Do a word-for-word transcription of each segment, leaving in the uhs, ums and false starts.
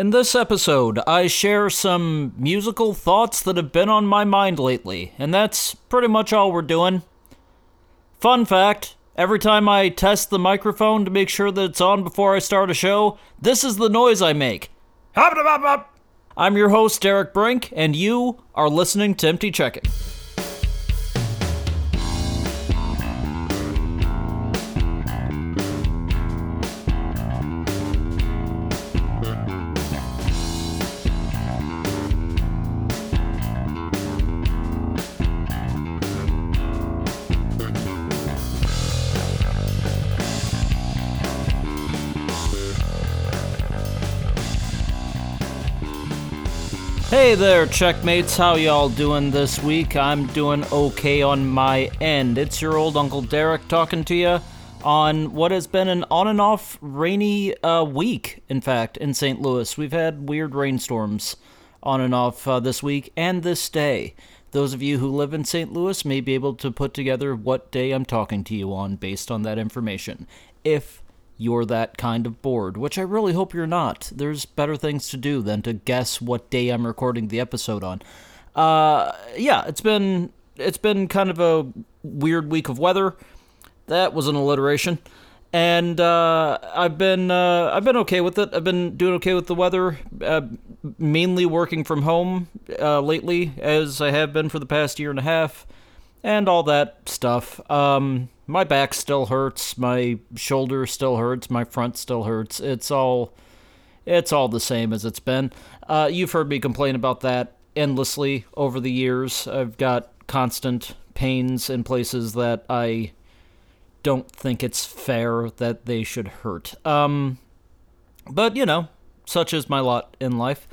In this episode, I share some musical thoughts that have been on my mind lately, and that's pretty much all we're doing. Fun fact, every time I test the microphone to make sure that it's on before I start a show, this is the noise I make. I'm your host, Derek Brink, and you are listening to Empty Checking. Hey there, checkmates. How y'all doing this week? I'm doing okay on my end. It's your old Uncle Derek talking to you on what has been an on and off rainy uh, week, in fact, in Saint Louis. We've had weird rainstorms on and off uh, this week and this day. Those of you who live in Saint Louis may be able to put together what day I'm talking to you on based on that information, if you're that kind of bored, which I really hope you're not. There's better things to do than to guess what day I'm recording the episode on. Uh, yeah, it's been it's been kind of a weird week of weather. That was an alliteration, and uh, I've been uh, I've been okay with it. I've been doing okay with the weather, uh, mainly working from home uh, lately, as I have been for the past year and a half, and all that stuff. Um, My back still hurts, my shoulder still hurts, my front still hurts. It's all it's all the same as it's been. Uh, you've heard me complain about that endlessly over the years. I've got constant pains in places that I don't think it's fair that they should hurt. Um, but, you know, such is my lot in life.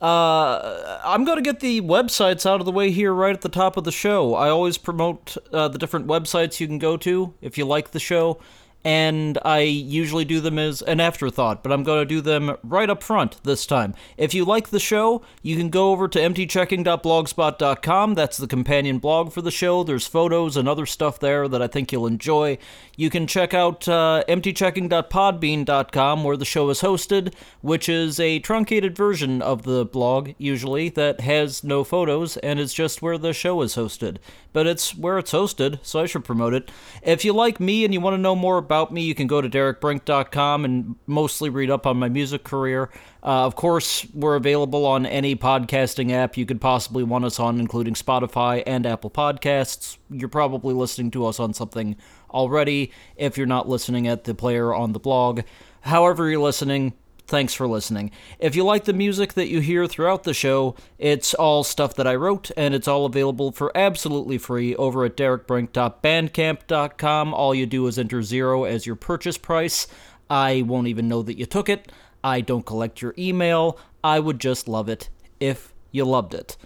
Uh, I'm going to get the websites out of the way here right at the top of the show. I always promote uh, the different websites you can go to if you like the show, and I usually do them as an afterthought, but I'm going to do them right up front this time. If you like the show, you can go over to empty checking dot blogspot dot com. That's the companion blog for the show. There's photos and other stuff there that I think you'll enjoy. You can check out uh, empty checking dot podbean dot com, where the show is hosted, which is a truncated version of the blog, usually, that has no photos, and it's just where the show is hosted. But it's where it's hosted, so I should promote it. If you like me and you want to know more about me, you can go to derek brink dot com and mostly read up on my music career. Uh, of course, we're available on any podcasting app you could possibly want us on, including Spotify and Apple Podcasts. You're probably listening to us on something already if you're not listening at the player on the blog. However you're listening, thanks for listening. If you like the music that you hear throughout the show, it's all stuff that I wrote, and it's all available for absolutely free over at derek brink dot bandcamp dot com. All you do is enter zero as your purchase price. I won't even know that you took it. I don't collect your email. I would just love it if you loved it.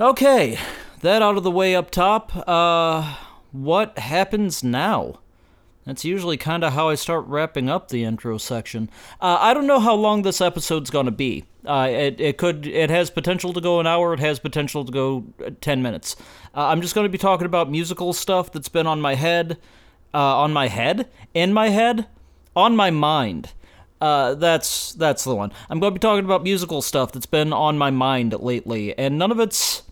Okay, that out of the way up top. Uh, what happens now? That's usually kind of how I start wrapping up the intro section. Uh, I don't know how long this episode's going to be. Uh, it, it could, it has potential to go an hour. It has potential to go ten minutes. Uh, I'm just going to be talking about musical stuff that's been on my head, uh, on my head, in my head, on my mind. Uh, that's that's the one. I'm going to be talking about musical stuff that's been on my mind lately, and none of it's.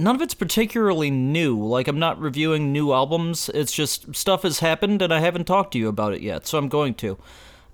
None of it's particularly new. Like, I'm not reviewing new albums. It's just stuff has happened, and I haven't talked to you about it yet, so I'm going to.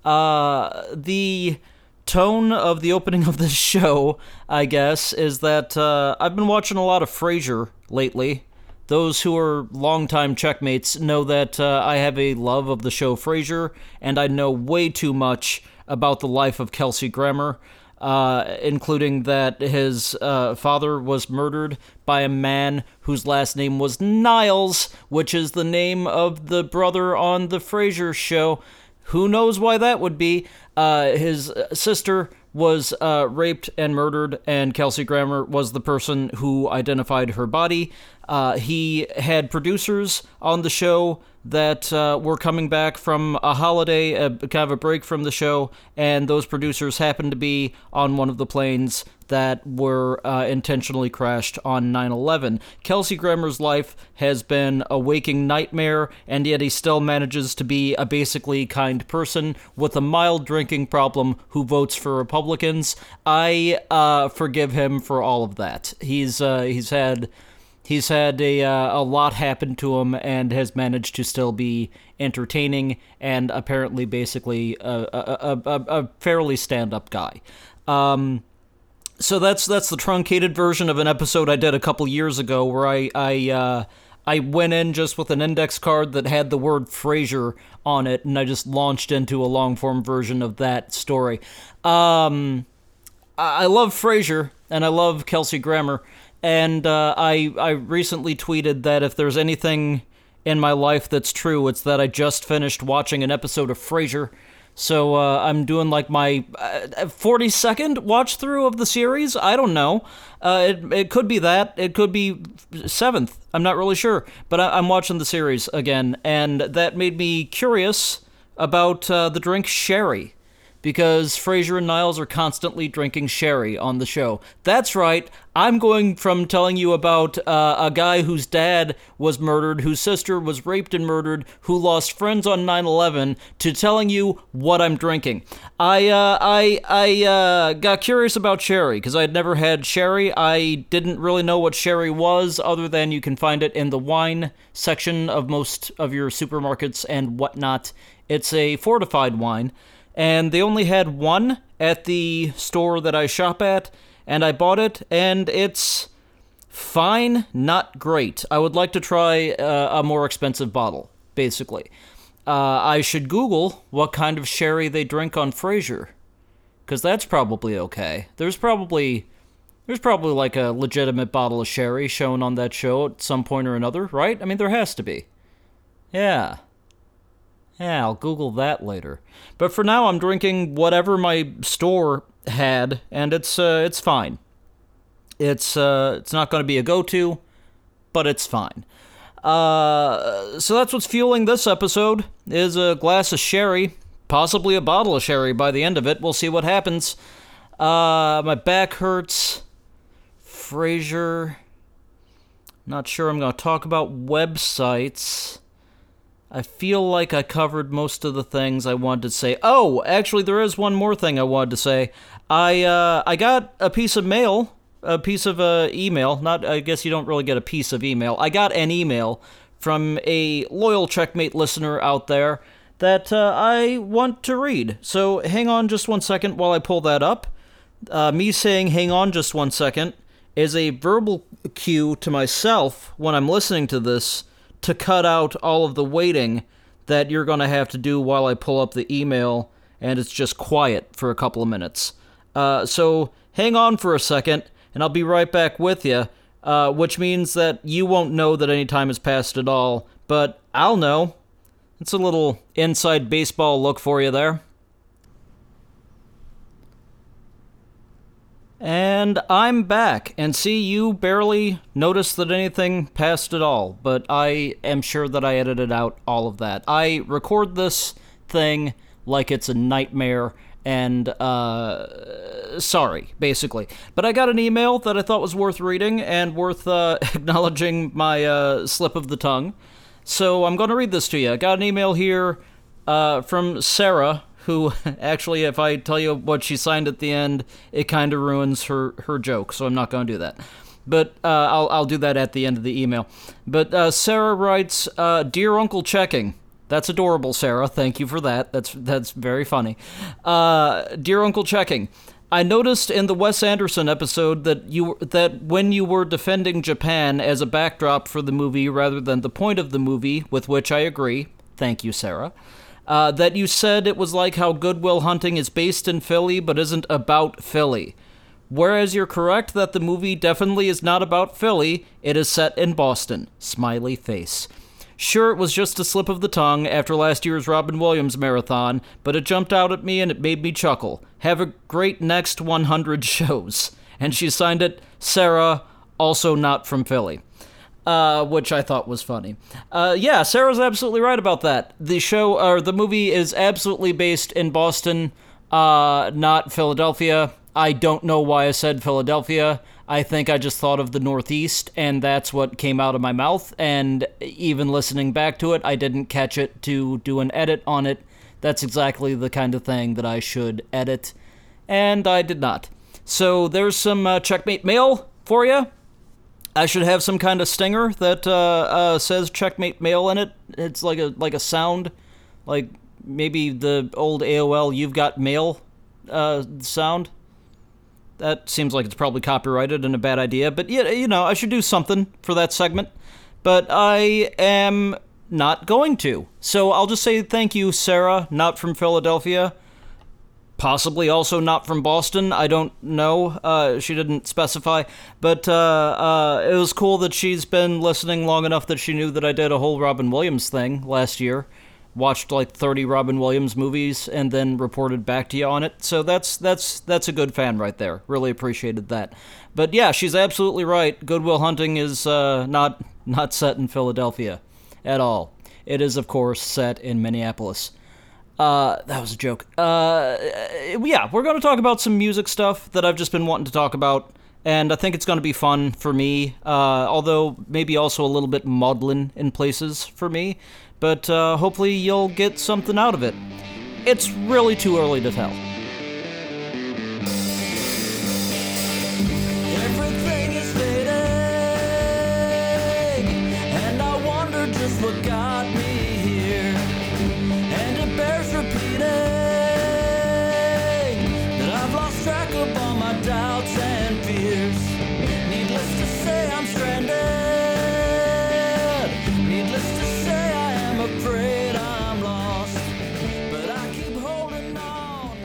Uh, the tone of the opening of this show, I guess, is that uh, I've been watching a lot of Frasier lately. Those who are longtime checkmates know that uh, I have a love of the show Frasier, and I know way too much about the life of Kelsey Grammer. Uh, including that his uh, father was murdered by a man whose last name was Niles, which is the name of the brother on the Frasier show. Who knows why that would be? Uh, his sister was uh, raped and murdered, and Kelsey Grammer was the person who identified her body. Uh, he had producers on the show that uh, were coming back from a holiday, a, kind of a break from the show, and those producers happened to be on one of the planes that were uh, intentionally crashed on nine eleven. Kelsey Grammer's life has been a waking nightmare, and yet he still manages to be a basically kind person with a mild drinking problem who votes for Republicans. I uh, forgive him for all of that. He's uh, he's had... He's had a uh, a lot happen to him and has managed to still be entertaining and apparently basically a, a, a, a fairly stand-up guy. Um, so that's that's the truncated version of an episode I did a couple years ago where I I, uh, I went in just with an index card that had the word Frasier on it, and I just launched into a long-form version of that story. Um, I love Frasier, and I love Kelsey Grammer. And uh, I I recently tweeted that if there's anything in my life that's true, it's that I just finished watching an episode of Frasier. So uh, I'm doing like my forty-second watch through of the series. I don't know. Uh, it it could be that. It could be seventh. I'm not really sure. But I, I'm watching the series again, and that made me curious about uh, the drink sherry, because Frasier and Niles are constantly drinking sherry on the show. That's right, I'm going from telling you about uh, a guy whose dad was murdered, whose sister was raped and murdered, who lost friends on nine eleven, to telling you what I'm drinking. I uh, I I uh, got curious about sherry, because I had never had sherry. I didn't really know what sherry was, other than you can find it in the wine section of most of your supermarkets and whatnot. It's a fortified wine. And they only had one at the store that I shop at, and I bought it, and it's fine, not great. I would like to try uh, a more expensive bottle, basically. Uh, I should Google what kind of sherry they drink on Frasier, because that's probably okay. There's probably, there's probably like a legitimate bottle of sherry shown on that show at some point or another, right? I mean, there has to be. Yeah. Yeah, I'll Google that later. But for now, I'm drinking whatever my store had, and it's uh, it's fine. It's uh, it's not going to be a go-to, but it's fine. Uh, so that's what's fueling this episode, is a glass of sherry, possibly a bottle of sherry by the end of it. We'll see what happens. Uh, my back hurts. Frasier. Not sure I'm going to talk about websites. I feel like I covered most of the things I wanted to say. Oh, actually, there is one more thing I wanted to say. I uh, I got a piece of mail, a piece of uh, email. Not, I guess you don't really get a piece of email. I got an email from a loyal Checkmate listener out there that uh, I want to read. So hang on just one second while I pull that up. Uh, me saying hang on just one second is a verbal cue to myself when I'm listening to this, to cut out all of the waiting that you're going to have to do while I pull up the email, and it's just quiet for a couple of minutes. Uh, so hang on for a second, and I'll be right back with you, uh, which means that you won't know that any time has passed at all, but I'll know. It's a little inside baseball look for you there. And I'm back, and see, you barely noticed that anything passed at all, but I am sure that I edited out all of that. I record this thing like it's a nightmare, and, uh, sorry, basically. But I got an email that I thought was worth reading and worth, uh, acknowledging my, uh, slip of the tongue. So I'm gonna read this to you. I got an email here, uh, from Sarah, who actually, if I tell you what she signed at the end, it kind of ruins her, her joke, so I'm not going to do that. But uh, I'll I'll do that at the end of the email. But uh, Sarah writes, uh, Dear Uncle Checking. That's adorable, Sarah. Thank you for that. That's, that's very funny. Uh, Dear Uncle Checking, I noticed in the Wes Anderson episode that you that when you were defending Japan as a backdrop for the movie rather than the point of the movie, with which I agree. Thank you, Sarah. Uh, that you said it was like how Good Will Hunting is based in Philly but isn't about Philly. Whereas you're correct that the movie definitely is not about Philly, it is set in Boston. Smiley face. Sure, it was just a slip of the tongue after last year's Robin Williams marathon, but it jumped out at me and it made me chuckle. Have a great next one hundred shows. And she signed it, Sarah, also not from Philly. Uh, which I thought was funny. Uh, yeah, Sarah's absolutely right about that. The show, or the movie, is absolutely based in Boston, uh, not Philadelphia. I don't know why I said Philadelphia. I think I just thought of the Northeast, and that's what came out of my mouth. And even listening back to it, I didn't catch it to do an edit on it. That's exactly the kind of thing that I should edit, and I did not. So there's some uh, Checkmate mail for you. I should have some kind of stinger that uh, uh, says Checkmate Mail in it. It's like a like a sound, like maybe the old A O L You've Got Mail uh, sound. That seems like it's probably copyrighted and a bad idea, but yeah, you know, I should do something for that segment. But I am not going to. So I'll just say thank you, Sarah, not from Philadelphia. Possibly also not from Boston. I don't know. Uh, she didn't specify. But uh, uh, it was cool that she's been listening long enough that she knew that I did a whole Robin Williams thing last year. Watched like thirty Robin Williams movies and then reported back to you on it. So that's that's that's a good fan right there. Really appreciated that. But yeah, she's absolutely right. Good Will Hunting is uh, not not set in Philadelphia at all. It is, of course, set in Minneapolis. Uh, that was a joke. Uh, yeah, we're going to talk about some music stuff that I've just been wanting to talk about, and I think it's going to be fun for me, uh, although maybe also a little bit maudlin in places for me, but uh, hopefully you'll get something out of it. It's really too early to tell. Everything is fading, and I wonder just what got me.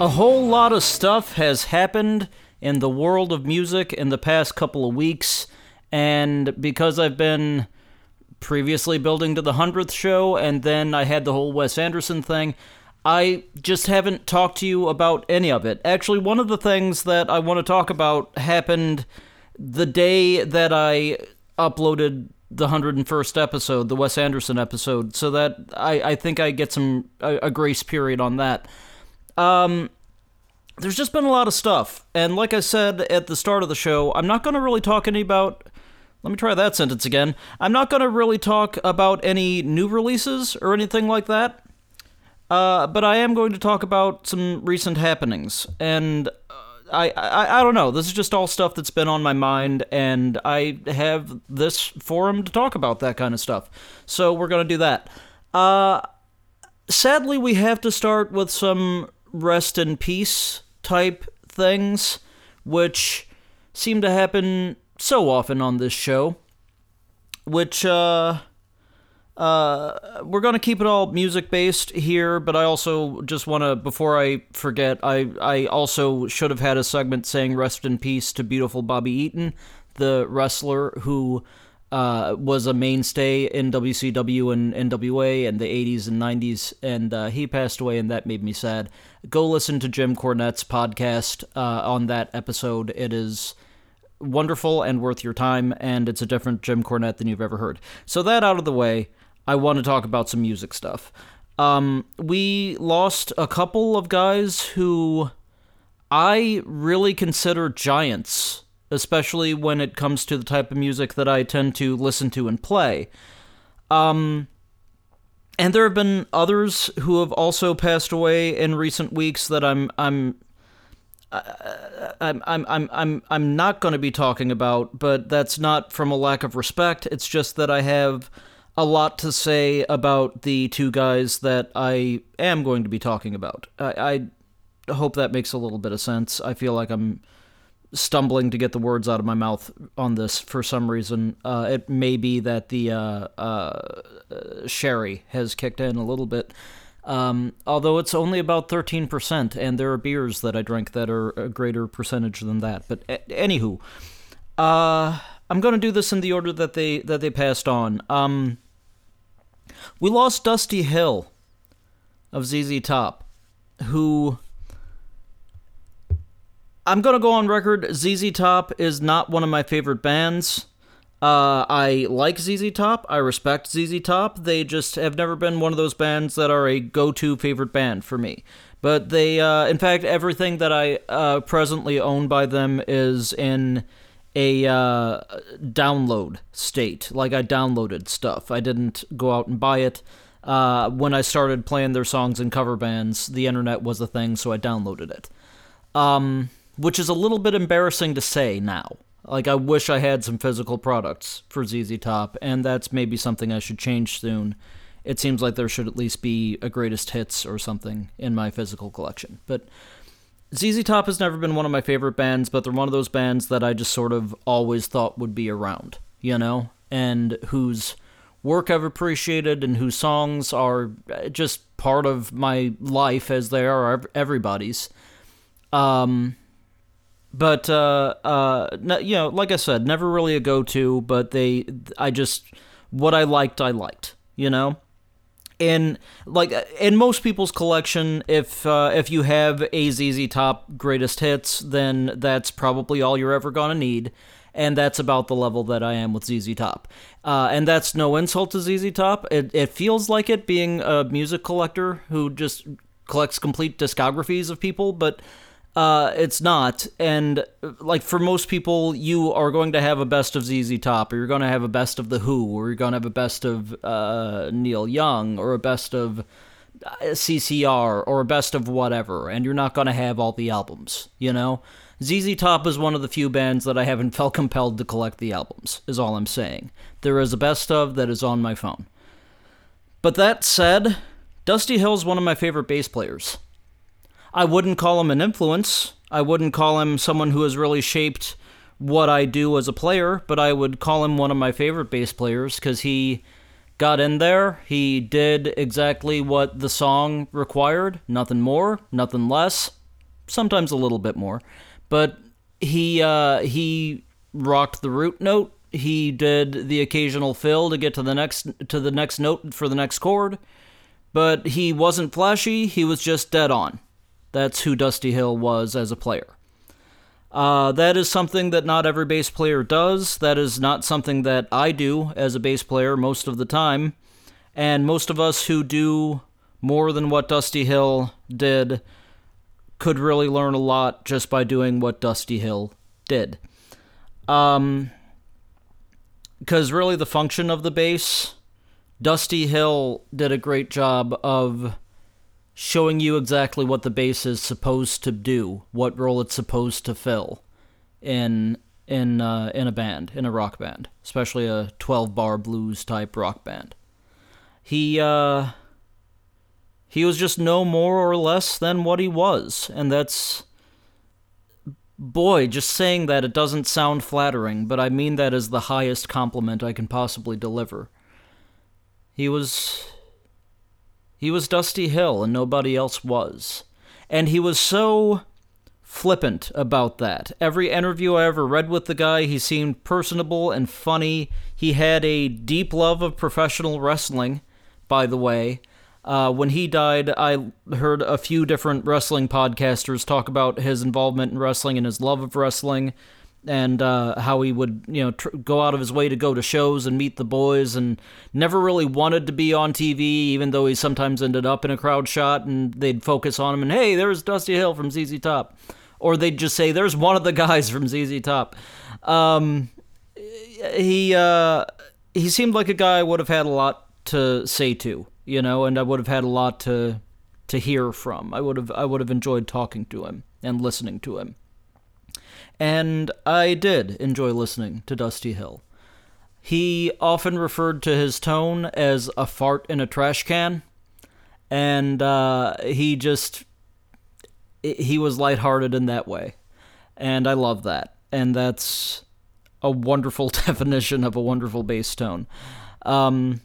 A whole lot of stuff has happened in the world of music in the past couple of weeks, and because I've been previously building to the hundredth show, and then I had the whole Wes Anderson thing, I just haven't talked to you about any of it. Actually, one of the things that I want to talk about happened the day that I uploaded the one hundred first episode, the Wes Anderson episode, so that I, I think I get some a, a grace period on that. Um, there's just been a lot of stuff, and like I said at the start of the show, I'm not going to really talk any about, let me try that sentence again, I'm not going to really talk about any new releases or anything like that, uh, but I am going to talk about some recent happenings, and I, I, I don't know, this is just all stuff that's been on my mind, and I have this forum to talk about that kind of stuff, so we're going to do that. Uh, sadly, we have to start with some rest in peace type things, which seem to happen so often on this show, which uh, uh, we're going to keep it all music-based here, but I also just want to, before I forget, I, I also should have had a segment saying rest in peace to beautiful Bobby Eaton, the wrestler who uh, was a mainstay in W C W and N W A in the eighties and nineties, and uh, he passed away, and that made me sad. Go listen to Jim Cornette's podcast uh, on that episode. It is wonderful and worth your time, and it's a different Jim Cornette than you've ever heard. So that out of the way, I want to talk about some music stuff. Um, we lost a couple of guys who I really consider giants, especially when it comes to the type of music that I tend to listen to and play. Um, and there have been others who have also passed away in recent weeks that I'm I'm I'm I'm I'm I'm, I'm not going to be talking about, but that's not from a lack of respect. It's just that I have a lot to say about the two guys that I am going to be talking about. I, I hope that makes a little bit of sense. I feel like I'm stumbling to get the words out of my mouth on this for some reason. Uh, it may be that the uh, uh, sherry has kicked in a little bit, um, although it's only about thirteen percent, and there are beers that I drink that are a greater percentage than that. But a- anywho, uh, I'm going to do this in the order that they that they passed on. Um, we lost Dusty Hill of Z Z Top, who... I'm going to go on record, Z Z Top is not one of my favorite bands. Uh, I like Z Z Top. I respect Z Z Top. They just have never been one of those bands that are a go-to favorite band for me. But they, uh, in fact, everything that I uh, presently own by them is in a uh, download state. Like, I downloaded stuff. I didn't go out and buy it. Uh, when I started playing their songs in cover bands, the internet was a thing, so I downloaded it. Um, which is a little bit embarrassing to say now. Like, I wish I had some physical products for Z Z Top, and that's maybe something I should change soon. It seems like there should at least be a greatest hits or something in my physical collection. But Z Z Top has never been one of my favorite bands, but they're one of those bands that I just sort of always thought would be around, you know? And whose work I've appreciated and whose songs are just part of my life, as they are everybody's. Um... But, uh, uh, you know, like I said, never really a go-to, but they, I just, what I liked, I liked, you know? And, like, in most people's collection, if, uh, if you have a Z Z Top Greatest Hits, then that's probably all you're ever gonna need, and that's about the level that I am with Z Z Top. Uh, and that's no insult to Z Z Top. It, it feels like it, being a music collector who just collects complete discographies of people, but... Uh, it's not, and, like, for most people, you are going to have a best of Z Z Top, or you're going to have a best of The Who, or you're going to have a best of uh, Neil Young, or a best of C C R, or a best of whatever, and you're not going to have all the albums, you know? Z Z Top is one of the few bands that I haven't felt compelled to collect the albums, is all I'm saying. There is a best of that is on my phone. But that said, Dusty Hill's one of my favorite bass players. I wouldn't call him an influence. I wouldn't call him someone who has really shaped what I do as a player, but I would call him one of my favorite bass players because he got in there, he did exactly what the song required, nothing more, nothing less, sometimes a little bit more, but he uh, he rocked the root note, he did the occasional fill to get to the next to the next note for the next chord, but he wasn't flashy, he was just dead on. That's who Dusty Hill was as a player. Uh, that is something that not every bass player does. That is not something that I do as a bass player most of the time. And most of us who do more than what Dusty Hill did could really learn a lot just by doing what Dusty Hill did. Um, because really the function of the bass, Dusty Hill did a great job of... showing you exactly what the bass is supposed to do, what role it's supposed to fill in in uh, in a band, in a rock band, especially a twelve-bar blues-type rock band. He uh, he was just no more or less than what he was, and that's... Boy, just saying that, it doesn't sound flattering, but I mean that as the highest compliment I can possibly deliver. He was... He was Dusty Hill, and nobody else was. And he was so flippant about that. Every interview I ever read with the guy, he seemed personable and funny. He had a deep love of professional wrestling, by the way. Uh, when he died, I heard a few different wrestling podcasters talk about his involvement in wrestling and his love of wrestling, and uh, how he would, you know, tr- go out of his way to go to shows and meet the boys, and never really wanted to be on T V, even though he sometimes ended up in a crowd shot, and they'd focus on him, and, hey, there's Dusty Hill from Z Z Top. Or they'd just say, there's one of the guys from Z Z Top. Um, he, uh, he seemed like a guy I would have had a lot to say to, you know, and I would have had a lot to to hear from. I would have I would have enjoyed talking to him and listening to him. And I did enjoy listening to Dusty Hill. He often referred to his tone as a fart in a trash can, and uh, he just, he was lighthearted in that way, and I love that, and that's a wonderful definition of a wonderful bass tone. Um,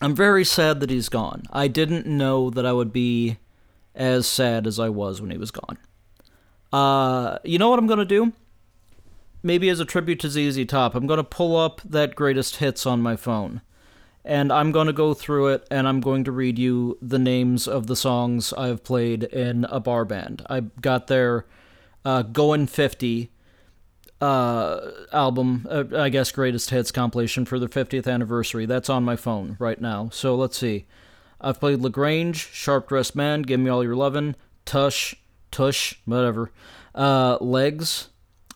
I'm very sad that he's gone. I didn't know that I would be as sad as I was when he was gone. Uh, you know what I'm going to do? Maybe as a tribute to Z Z Top, I'm going to pull up that Greatest Hits on my phone. And I'm going to go through it, and I'm going to read you the names of the songs I've played in a bar band. I got their uh, Goin' fifty, uh, album, uh, I guess Greatest Hits compilation for their fiftieth anniversary. That's on my phone right now. So let's see. I've played LaGrange, Sharp Dressed Man, Give Me All Your Lovin', Tush, Tush, whatever, uh, Legs.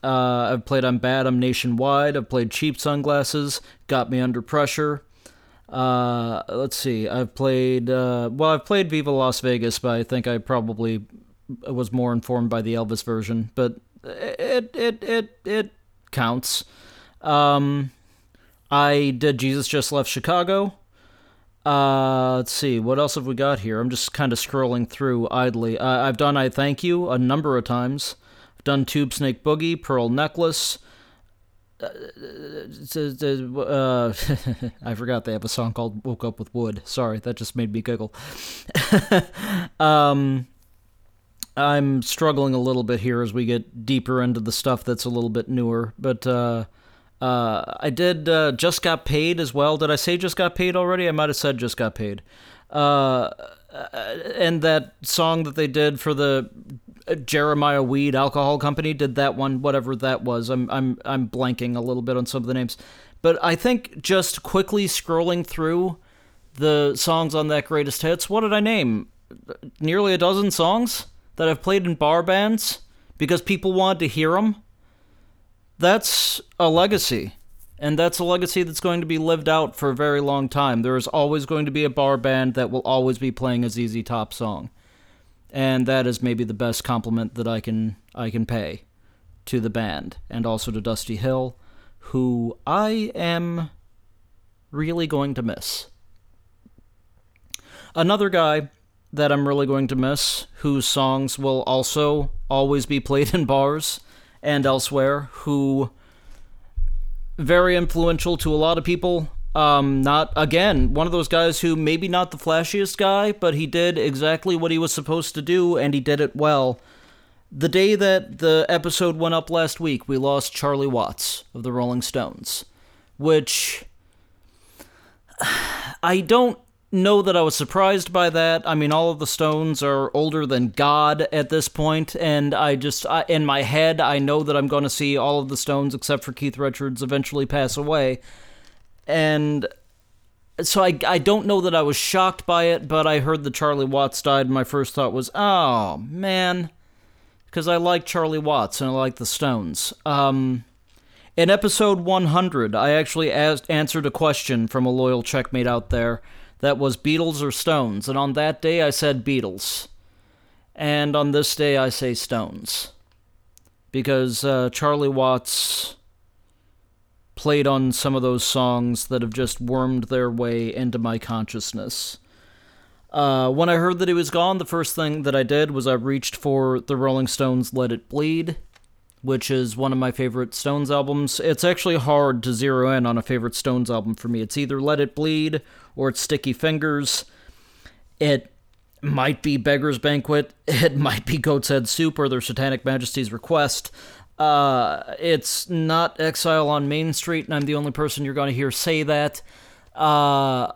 Uh, I've played I'm Bad, I'm Nationwide. I've played Cheap Sunglasses, Got Me Under Pressure. Uh, let's see. I've played, uh, well, I've played Viva Las Vegas, but I think I probably was more informed by the Elvis version, but it, it, it, it counts. Um, I did Jesus Just Left Chicago. Uh, let's see, what else have we got here? I'm just kind of scrolling through idly. Uh, I've done I Thank You a number of times. I've done Tube Snake Boogie, Pearl Necklace. Uh, uh, I forgot they have a song called Woke Up With Wood. Sorry, that just made me giggle. um, I'm struggling a little bit here as we get deeper into the stuff that's a little bit newer, but, uh, Uh, I did, uh, Just Got Paid as well. Did I say Just Got Paid already? I might have said Just Got Paid. Uh, and that song that they did for the Jeremiah Weed Alcohol Company, did that one, whatever that was. I'm, I'm, I'm blanking a little bit on some of the names. But I think just quickly scrolling through the songs on that Greatest Hits, what did I name? Nearly a dozen songs that I've played in bar bands because people wanted to hear them. That's a legacy, and that's a legacy that's going to be lived out for a very long time. There is always going to be a bar band that will always be playing a Z Z Top song, and that is maybe the best compliment that I can I can pay to the band, and also to Dusty Hill, who I am really going to miss. Another guy that I'm really going to miss, whose songs will also always be played in bars and elsewhere, who very influential to a lot of people. Um, not, again, one of those guys who maybe not the flashiest guy, but he did exactly what he was supposed to do, and he did it well. The day that the episode went up last week, we lost Charlie Watts of the Rolling Stones, which I don't know that I was surprised by that. I mean, all of the Stones are older than God at this point, and I just, I, in my head, I know that I'm going to see all of the Stones, except for Keith Richards, eventually pass away. And so I, I don't know that I was shocked by it, but I heard that Charlie Watts died, and my first thought was, oh, man, because I like Charlie Watts, and I like the Stones. Um... In episode one hundred, I actually asked, answered a question from a loyal checkmate out there that was Beatles or Stones, and on that day I said Beatles. And on this day I say Stones. Because uh, Charlie Watts played on some of those songs that have just wormed their way into my consciousness. Uh, when I heard that he was gone, the first thing that I did was I reached for the Rolling Stones' Let It Bleed, which is one of my favorite Stones albums. It's actually hard to zero in on a favorite Stones album for me. It's either Let It Bleed or it's Sticky Fingers. It might be Beggar's Banquet. It might be Goat's Head Soup or Their Satanic Majesty's Request. Uh, it's not Exile on Main Street, and I'm the only person you're going to hear say that. Uh,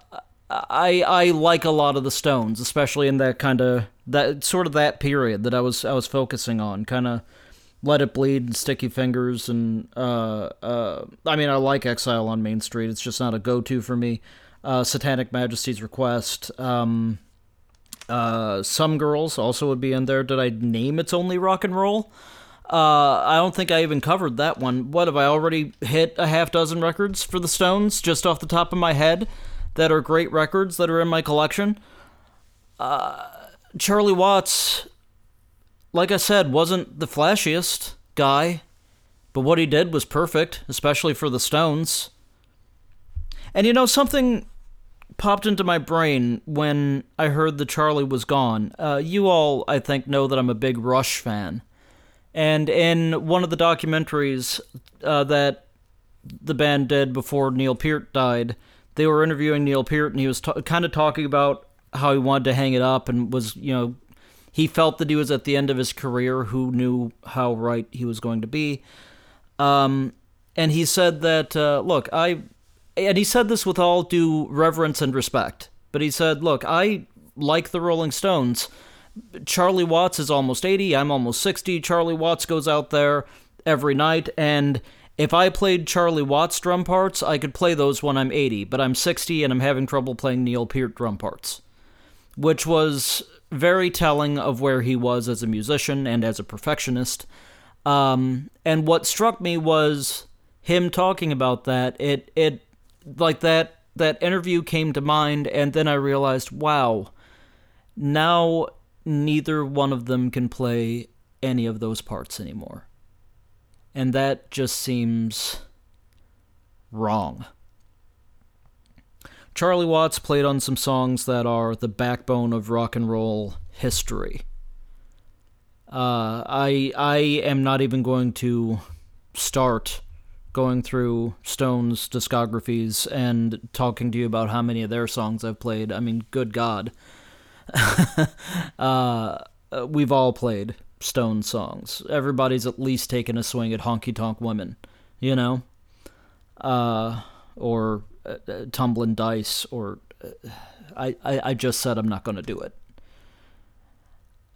I I like a lot of the Stones, especially in that kind of, that sort of that period that I was I was focusing on, kind of Let It Bleed and Sticky Fingers, and, uh, uh, I mean, I like Exile on Main Street, it's just not a go-to for me. Uh, Satanic Majesty's Request, um, uh, Some Girls also would be in there. Did I name It's Only Rock and Roll? Uh, I don't think I even covered that one. What, have I already hit a half dozen records for the Stones, just off the top of my head, that are great records that are in my collection? Uh, Charlie Watts, like I said, wasn't the flashiest guy, but what he did was perfect, especially for the Stones. And you know, something popped into my brain when I heard that Charlie was gone. Uh, you all, I think, know that I'm a big Rush fan. And in one of the documentaries uh, that the band did before Neil Peart died, they were interviewing Neil Peart, and he was t- kind of talking about how he wanted to hang it up and was, you know, he felt that he was at the end of his career. Who knew how right he was going to be? Um, and he said that, uh, look, I... And he said this with all due reverence and respect. But he said, look, I like the Rolling Stones. Charlie Watts is almost eighty. I'm almost sixty. Charlie Watts goes out there every night, and if I played Charlie Watts drum parts, I could play those when I'm eighty, but I'm sixty and I'm having trouble playing Neil Peart drum parts, which was very telling of where he was as a musician and as a perfectionist. Um, and what struck me was him talking about that. It, it like that, that interview came to mind, and then I realized, wow, now neither one of them can play any of those parts anymore. And that just seems wrong. Charlie Watts played on some songs that are the backbone of rock and roll history. Uh, I I am not even going to start going through Stones' discographies and talking to you about how many of their songs I've played. I mean, good God. uh, we've all played Stone songs. Everybody's at least taken a swing at Honky Tonk Women, you know? Uh, or uh, Tumbling Dice, or... Uh, I, I, I just said I'm not going to do it.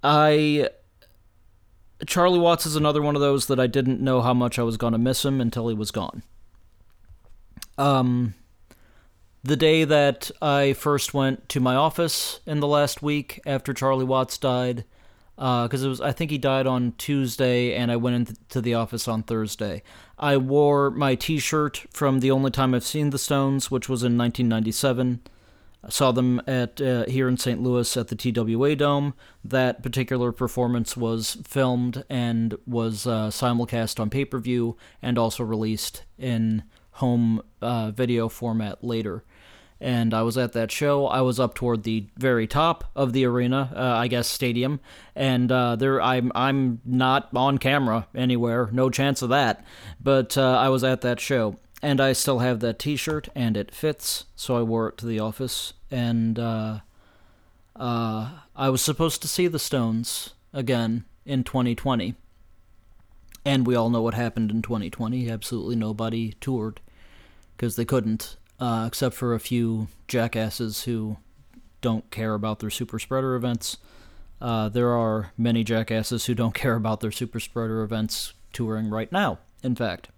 I... Charlie Watts is another one of those that I didn't know how much I was going to miss him until he was gone. Um, the day that I first went to my office in the last week after Charlie Watts died... Because uh, it was, I think he died on Tuesday, and I went into the office on Thursday. I wore my T-shirt from the only time I've seen the Stones, which was in nineteen ninety-seven. I saw them at uh, here in Saint Louis at the T W A Dome. That particular performance was filmed and was uh, simulcast on pay-per-view and also released in home uh, video format later. And I was at that show. I was up toward the very top of the arena, uh, I guess stadium, and uh, there I'm I'm not on camera anywhere, no chance of that, but uh, I was at that show, and I still have that T-shirt, and it fits, so I wore it to the office, and uh, uh, I was supposed to see the Stones again in twenty twenty, and we all know what happened in twenty twenty. Absolutely nobody toured, because they couldn't. Uh, except for a few jackasses who don't care about their super spreader events. Uh, there are many jackasses who don't care about their super spreader events touring right now, in fact.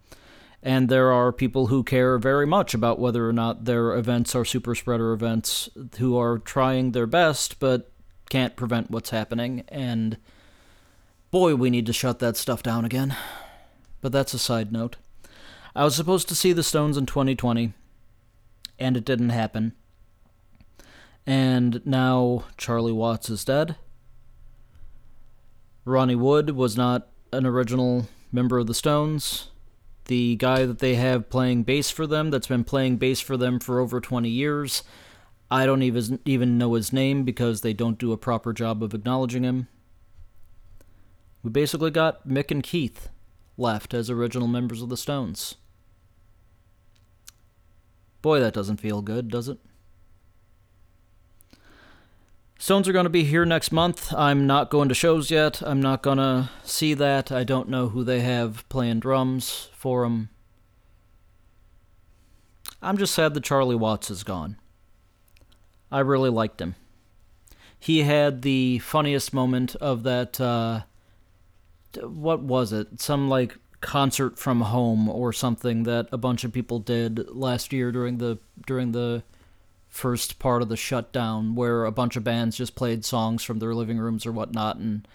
And there are people who care very much about whether or not their events are super spreader events, who are trying their best but can't prevent what's happening. And boy, we need to shut that stuff down again. But that's a side note. I was supposed to see the Stones in twenty twenty. And it didn't happen. And now Charlie Watts is dead. Ronnie Wood was not an original member of the Stones. The guy that they have playing bass for them, that's been playing bass for them for over twenty years, I don't even even know his name because they don't do a proper job of acknowledging him. We basically got Mick and Keith left as original members of the Stones. Boy, that doesn't feel good, does it? Stones are going to be here next month. I'm not going to shows yet. I'm not going to see that. I don't know who they have playing drums for them. I'm just sad that Charlie Watts is gone. I really liked him. He had the funniest moment of that, uh... what was it? Some, like... concert from home or something that a bunch of people did last year during the during the first part of the shutdown, where a bunch of bands just played songs from their living rooms or whatnot, and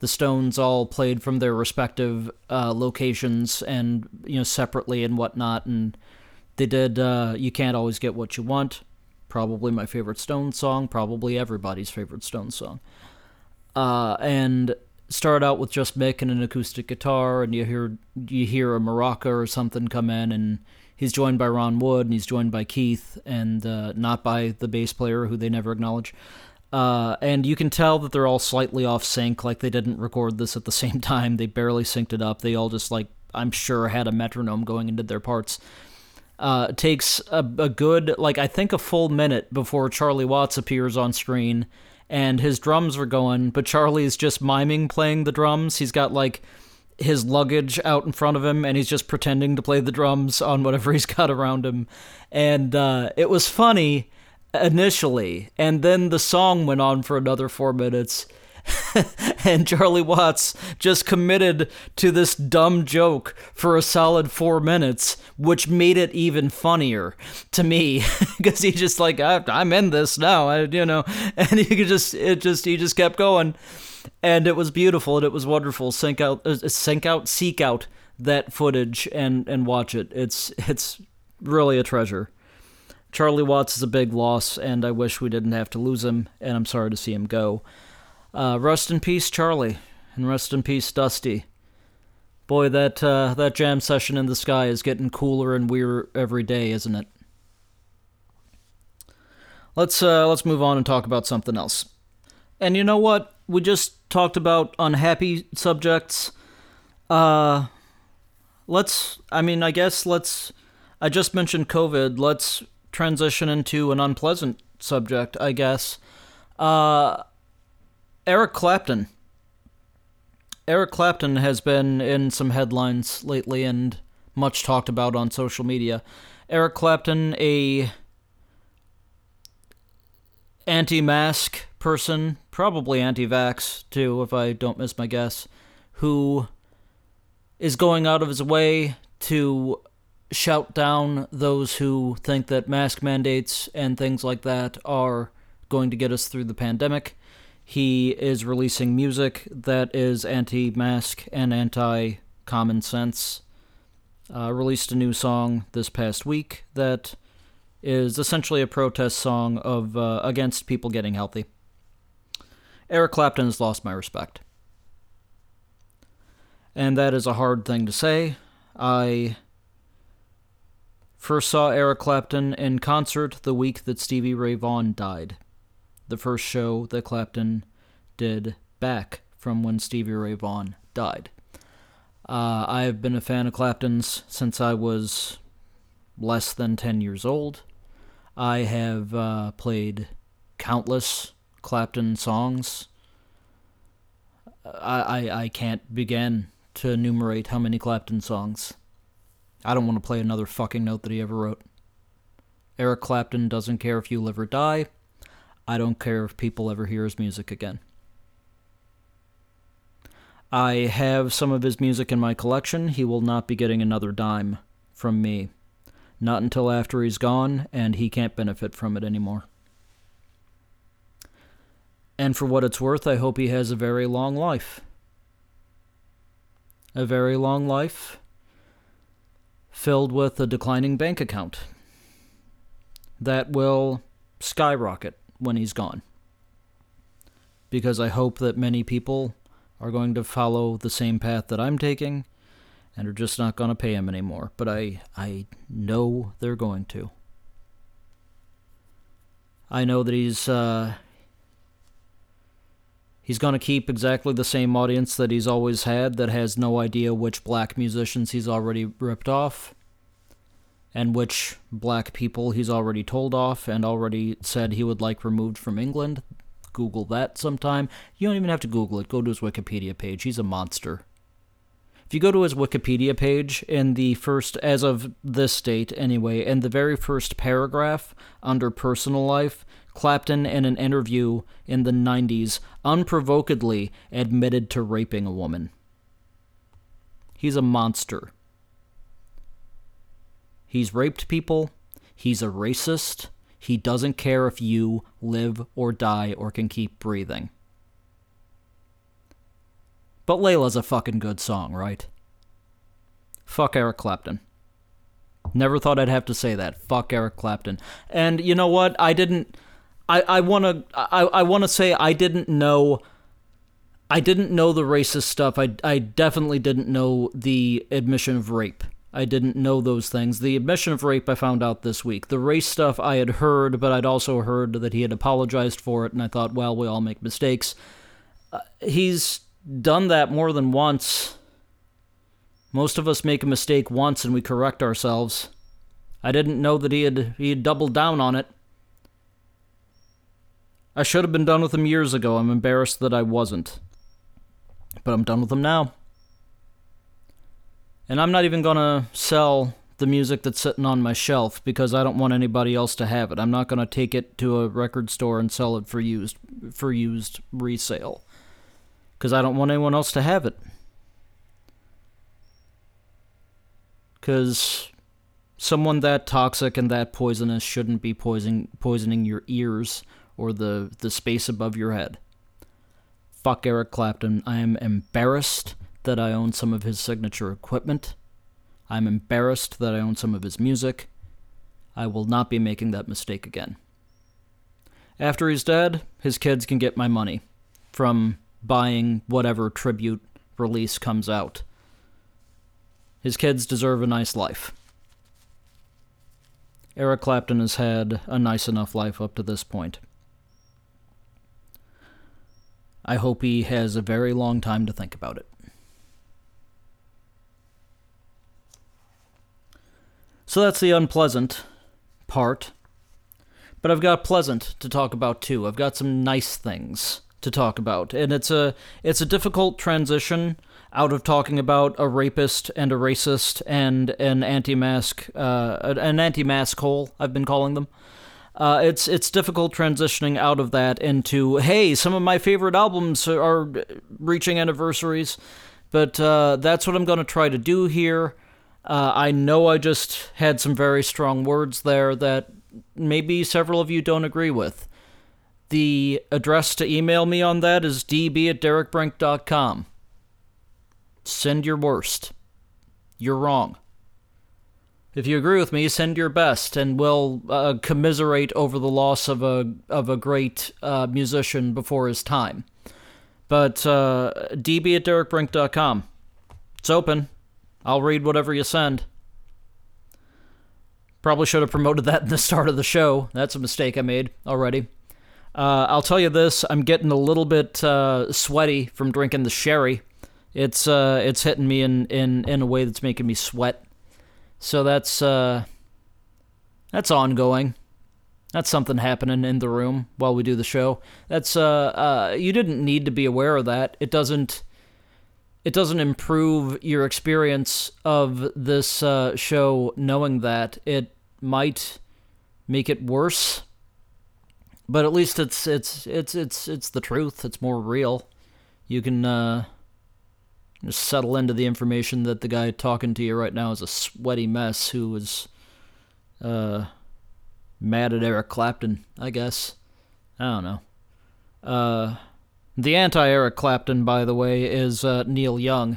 the Stones all played from their respective uh, locations and, you know, separately and whatnot, and they did uh, You Can't Always Get What You Want, probably my favorite Stones song, probably everybody's favorite Stones song, uh, and start out with just Mick and an acoustic guitar, and you hear you hear a maraca or something come in, and he's joined by Ron Wood, and he's joined by Keith, and uh, not by the bass player, who they never acknowledge. Uh, and you can tell that they're all slightly off sync, like they didn't record this at the same time. They barely synced it up. They all just, like, I'm sure had a metronome going into their parts. Uh, it takes a, a good, like, I think a full minute before Charlie Watts appears on screen, and his drums are going, but Charlie's just miming playing the drums. He's got, like, his luggage out in front of him, and he's just pretending to play the drums on whatever he's got around him. And uh, it was funny initially, and then the song went on for another four minutes, and Charlie Watts just committed to this dumb joke for a solid four minutes, which made it even funnier to me, because he just like, I, I'm in this now, I, you know, and he could just, it just, he just kept going, and it was beautiful, and it was wonderful. Sync out, uh, sync out, seek out that footage and, and watch it. It's, it's really a treasure. Charlie Watts is a big loss, and I wish we didn't have to lose him, and I'm sorry to see him go. Uh, rest in peace, Charlie, and rest in peace, Dusty. Boy, that uh, that jam session in the sky is getting cooler and weirder every day, isn't it? Let's uh, let's move on and talk about something else. And you know what? We just talked about unhappy subjects. Uh, let's. I mean, I guess let's. I just mentioned COVID. Let's transition into an unpleasant subject, I guess. Uh. Eric Clapton. Eric Clapton has been in some headlines lately and much talked about on social media. Eric Clapton, a anti-mask person, probably anti-vax too, if I don't miss my guess, who is going out of his way to shout down those who think that mask mandates and things like that are going to get us through the pandemic. He is releasing music that is anti-mask and anti-common sense. Uh, released a new song this past week that is essentially a protest song of uh, against people getting healthy. Eric Clapton has lost my respect. And that is a hard thing to say. I first saw Eric Clapton in concert the week that Stevie Ray Vaughan died. The first show that Clapton did back from when Stevie Ray Vaughan died. Uh, I have been a fan of Clapton's since I was less than ten years old. I have uh, played countless Clapton songs. I, I I can't begin to enumerate how many Clapton songs. I don't want to play another fucking note that he ever wrote. Eric Clapton doesn't care if you live or die. I don't care if people ever hear his music again. I have some of his music in my collection. He will not be getting another dime from me. Not until after he's gone, and he can't benefit from it anymore. And for what it's worth, I hope he has a very long life. A very long life filled with a declining bank account that will skyrocket when he's gone. Because I hope that many people are going to follow the same path that I'm taking and are just not going to pay him anymore. But I, I know they're going to. I know that he's, uh, he's going to keep exactly the same audience that he's always had that has no idea which black musicians he's already ripped off. And which black people he's already told off and already said he would like removed from England. Google that sometime. You don't even have to Google it. Go to his Wikipedia page. He's a monster. If you go to his Wikipedia page, in the first, as of this date anyway, in the very first paragraph under personal life, Clapton, in an interview in the nineties, unprovokedly admitted to raping a woman. He's a monster. He's raped people, he's a racist, he doesn't care if you live or die or can keep breathing. But Layla's a fucking good song, right? Fuck Eric Clapton. Never thought I'd have to say that. Fuck Eric Clapton. And you know what? I didn't... I, I wanna... I, I wanna say I didn't know... I didn't know the racist stuff. I, I definitely didn't know the admission of rape. I didn't know those things. The admission of rape I found out this week. The race stuff I had heard, but I'd also heard that he had apologized for it, and I thought, well, we all make mistakes. Uh, he's done that more than once. Most of us make a mistake once and we correct ourselves. I didn't know that he had he had doubled down on it. I should have been done with him years ago. I'm embarrassed that I wasn't. But I'm done with him now. And I'm not even going to sell the music that's sitting on my shelf because I don't want anybody else to have it. I'm not going to take it to a record store and sell it for used for used resale. because I don't want anyone else to have it. Because someone that toxic and that poisonous shouldn't be poison, poisoning your ears or the, the space above your head. Fuck Eric Clapton. I am embarrassed that I own some of his signature equipment. I'm embarrassed that I own some of his music. I will not be making that mistake again. After he's dead, his kids can get my money from buying whatever tribute release comes out. His kids deserve a nice life. Eric Clapton has had a nice enough life up to this point. I hope he has a very long time to think about it. So that's the unpleasant part. But I've got pleasant to talk about too. I've got some nice things to talk about. And it's a it's a difficult transition out of talking about a rapist and a racist and an anti-mask, uh, an anti-mask hole, I've been calling them. Uh, it's it's difficult transitioning out of that into, hey, some of my favorite albums are reaching anniversaries, but uh, that's what I'm going to try to do here. Uh, I know I just had some very strong words there that maybe several of you don't agree with. The address to email me on that is d b at derek brink dot com. Send your worst. You're wrong. If you agree with me, send your best, and we'll uh, commiserate over the loss of a of a great uh, musician before his time. But uh, d b at derek brink dot com. It's open. I'll read whatever you send. Probably should have promoted that in the start of the show. That's a mistake I made already. Uh, I'll tell you this, I'm getting a little bit uh, sweaty from drinking the sherry. It's uh, it's hitting me in, in, in a way that's making me sweat. So that's uh, that's ongoing. That's something happening in the room while we do the show. That's uh, uh, you didn't need to be aware of that. It doesn't it doesn't improve your experience of this uh, show knowing that. It might make it worse, but at least it's it's it's it's it's the truth. It's more real. You can. Uh, Just settle into the information that the guy talking to you right now is a sweaty mess who was uh, mad at Eric Clapton, I guess. I don't know. Uh, the anti-Eric Clapton, by the way, is uh, Neil Young.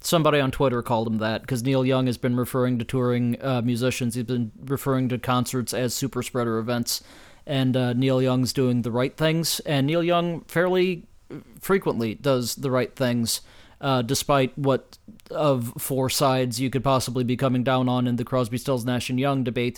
Somebody on Twitter called him that, because Neil Young has been referring to touring uh, musicians. He's been referring to concerts as super spreader events, and uh, Neil Young's doing the right things, and Neil Young fairly frequently does the right things. Uh, despite what of four sides you could possibly be coming down on in the Crosby, Stills, Nash and Young debate.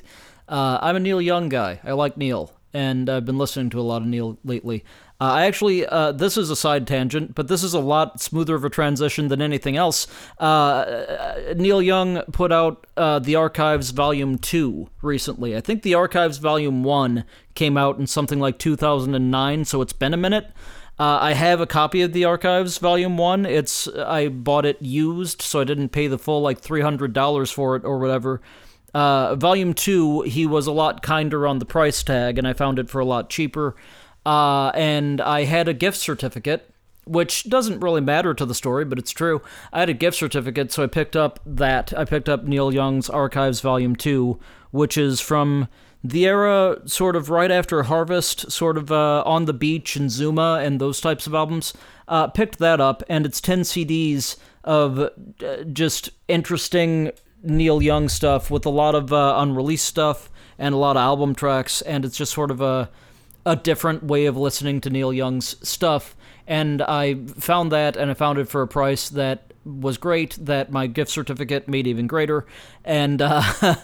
Uh, I'm a Neil Young guy. I like Neil, and I've been listening to a lot of Neil lately. Uh, I actually, uh, this is a side tangent, but this is a lot smoother of a transition than anything else. Uh, Neil Young put out uh, The Archives Volume two recently. I think The Archives Volume one came out in something like two thousand nine, so it's been a minute. Uh, I have a copy of The Archives, Volume one. It's I bought it used, so I didn't pay the full, like, three hundred dollars for it or whatever. Uh, Volume two, he was a lot kinder on the price tag, and I found it for a lot cheaper. Uh, and I had a gift certificate, which doesn't really matter to the story, but it's true. I had a gift certificate, so I picked up that. I picked up Neil Young's Archives, Volume two, which is from the era sort of right after Harvest, sort of uh, On the Beach and Zuma and those types of albums, uh, picked that up, and it's ten C Ds of uh, just interesting Neil Young stuff with a lot of uh, unreleased stuff and a lot of album tracks, and it's just sort of a, a different way of listening to Neil Young's stuff, and I found that, and I found it for a price that was great, that my gift certificate made even greater, and uh, uh,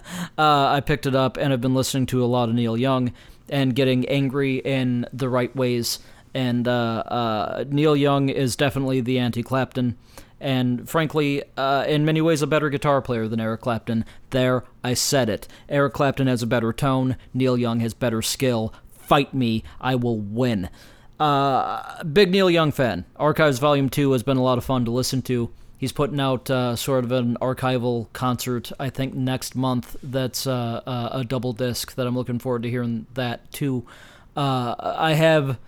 I picked it up, and I've been listening to a lot of Neil Young and getting angry in the right ways, and uh, uh, Neil Young is definitely the anti-Clapton, and frankly, uh, in many ways, a better guitar player than Eric Clapton. There, I said it. Eric Clapton has a better tone, Neil Young has better skill. Fight me, I will win. Uh, big Neil Young fan. Archives Volume two has been a lot of fun to listen to. He's putting out uh, sort of an archival concert, I think, next month. That's uh, a double disc that I'm looking forward to hearing that, too. Uh, I have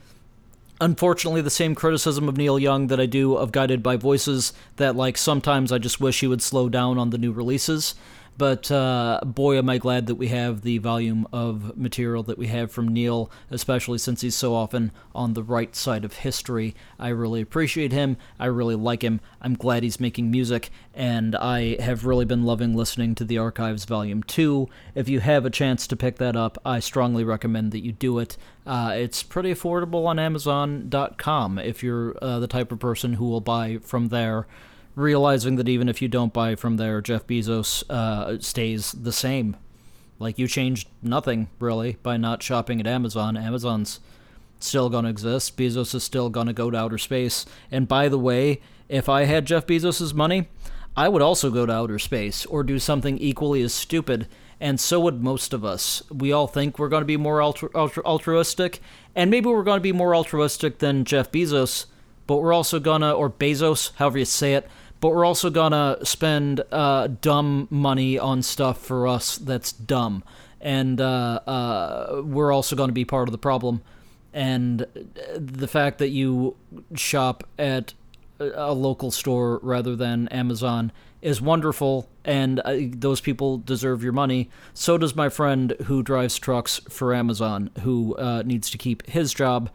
unfortunately the same criticism of Neil Young that I do of Guided by Voices, that like sometimes I just wish he would slow down on the new releases. But uh, boy, am I glad that we have the volume of material that we have from Neil, especially since he's so often on the right side of history. I really appreciate him. I really like him. I'm glad he's making music, and I have really been loving listening to the Archives Volume two. If you have a chance to pick that up, I strongly recommend that you do it. Uh, it's pretty affordable on Amazon dot com if you're uh, the type of person who will buy from there, realizing that even if you don't buy from there, Jeff Bezos uh, stays the same. Like, you changed nothing, really, by not shopping at Amazon. Amazon's still going to exist. Bezos is still going to go to outer space. And by the way, if I had Jeff Bezos's money, I would also go to outer space or do something equally as stupid, and so would most of us. We all think we're going to be more altru- altru- altruistic, and maybe we're going to be more altruistic than Jeff Bezos, but we're also going to, or Bezos, however you say it, but we're also gonna spend uh, dumb money on stuff for us that's dumb. And uh, uh, we're also gonna be part of the problem. And the fact that you shop at a local store rather than Amazon is wonderful, and uh, those people deserve your money. So does my friend who drives trucks for Amazon, who uh, needs to keep his job.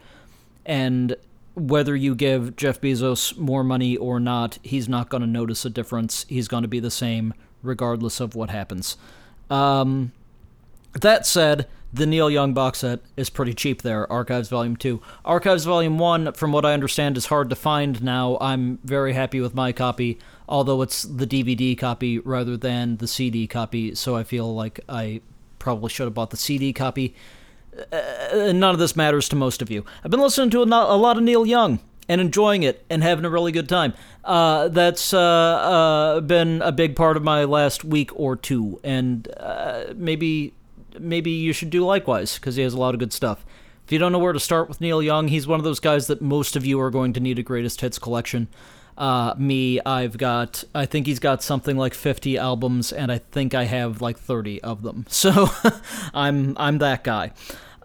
And whether you give Jeff Bezos more money or not, he's not going to notice a difference. He's going to be the same regardless of what happens. Um, that said, the Neil Young box set is pretty cheap there, Archives Volume two. Archives Volume one, from what I understand, is hard to find now. I'm very happy with my copy, although it's the D V D copy rather than the C D copy, so I feel like I probably should have bought the C D copy. Uh, none of this matters to most of you. I've been listening to a lot of Neil Young and enjoying it and having a really good time. Uh, that's uh, uh, been a big part of my last week or two, and uh, maybe maybe you should do likewise, because he has a lot of good stuff. If you don't know where to start with Neil Young, he's one of those guys that most of you are going to need a greatest hits collection. Uh, me, I've got, I think he's got something like fifty albums, and I think I have like thirty of them. So I'm I'm that guy.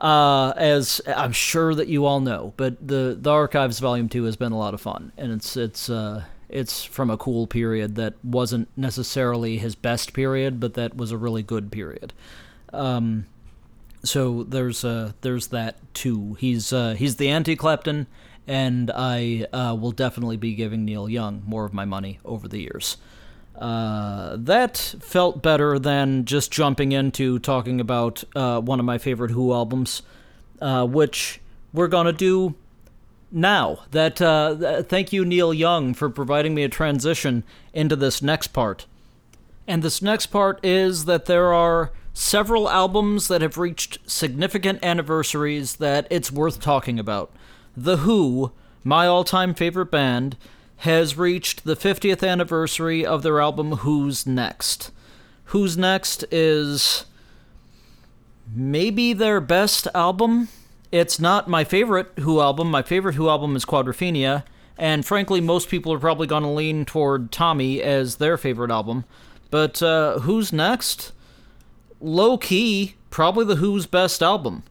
Uh, as I'm sure that you all know, but the, the Archives Volume two has been a lot of fun, and it's it's uh, it's from a cool period that wasn't necessarily his best period, but that was a really good period. Um, so there's uh, there's that too. He's uh, he's the anti-Clapton, and I uh, will definitely be giving Neil Young more of my money over the years. Uh, that felt better than just jumping into talking about uh, one of my favorite Who albums, uh, which we're gonna do now. That uh, th- thank you, Neil Young, for providing me a transition into this next part. And this next part is that there are several albums that have reached significant anniversaries that it's worth talking about. The Who, my all-time favorite band, has reached the fiftieth anniversary of their album Who's Next. Who's Next is maybe their best album. It's not my favorite Who album. My favorite Who album is Quadrophenia, and frankly, most people are probably going to lean toward Tommy as their favorite album. But uh, Who's Next? Low-key, probably the Who's best album.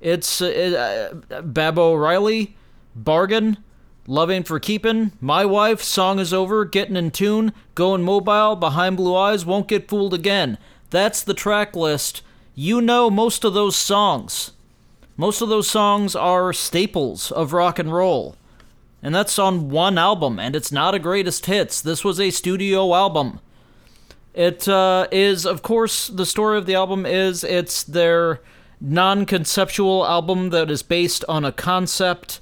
It's uh, uh, Baba O'Riley, Bargain, Loving for Keepin', My Wife, Song Is Over, Getting in Tune, Going Mobile, Behind Blue Eyes, Won't Get Fooled Again. That's the track list. You know most of those songs. Most of those songs are staples of rock and roll. And that's on one album, and it's not a greatest hits. This was a studio album. It uh, is, of course, the story of the album is it's their non-conceptual album that is based on a concept,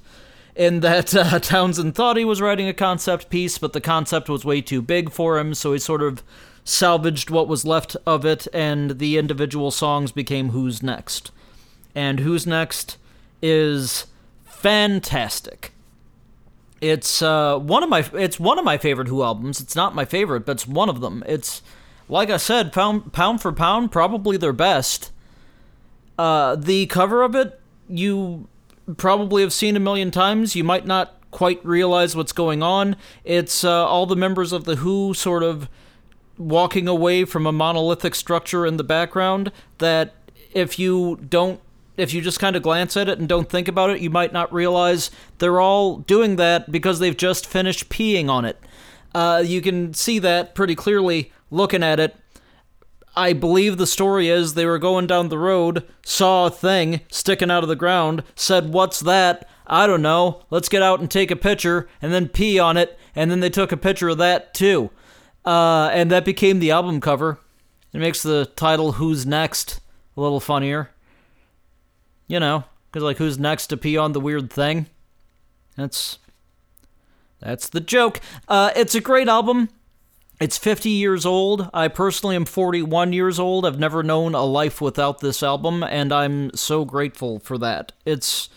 in that uh, Townsend thought he was writing a concept piece, but the concept was way too big for him, so he sort of salvaged what was left of it, and the individual songs became Who's Next. And Who's Next is fantastic. It's uh, one of my it's one of my favorite Who albums. It's not my favorite, but it's one of them. It's, like I said, pound, pound for pound, probably their best. Uh, the cover of it, you probably have seen a million times. You might not quite realize what's going on. It's uh, all the members of The Who sort of walking away from a monolithic structure in the background that, if you don't if you just kind of glance at it and don't think about it, you might not realize they're all doing that because they've just finished peeing on it. Uh, you can see that pretty clearly looking at it. I believe the story is they were going down the road, saw a thing sticking out of the ground, said, "What's that? I don't know. Let's get out and take a picture," and then pee on it, and then they took a picture of that too. Uh, and that became the album cover. It makes the title Who's Next a little funnier. You know, because, like, who's next to pee on the weird thing? That's... That's the joke. Uh, it's a great album. It's fifty years old. I personally am forty-one years old. I've never known a life without this album, and I'm so grateful for that. It's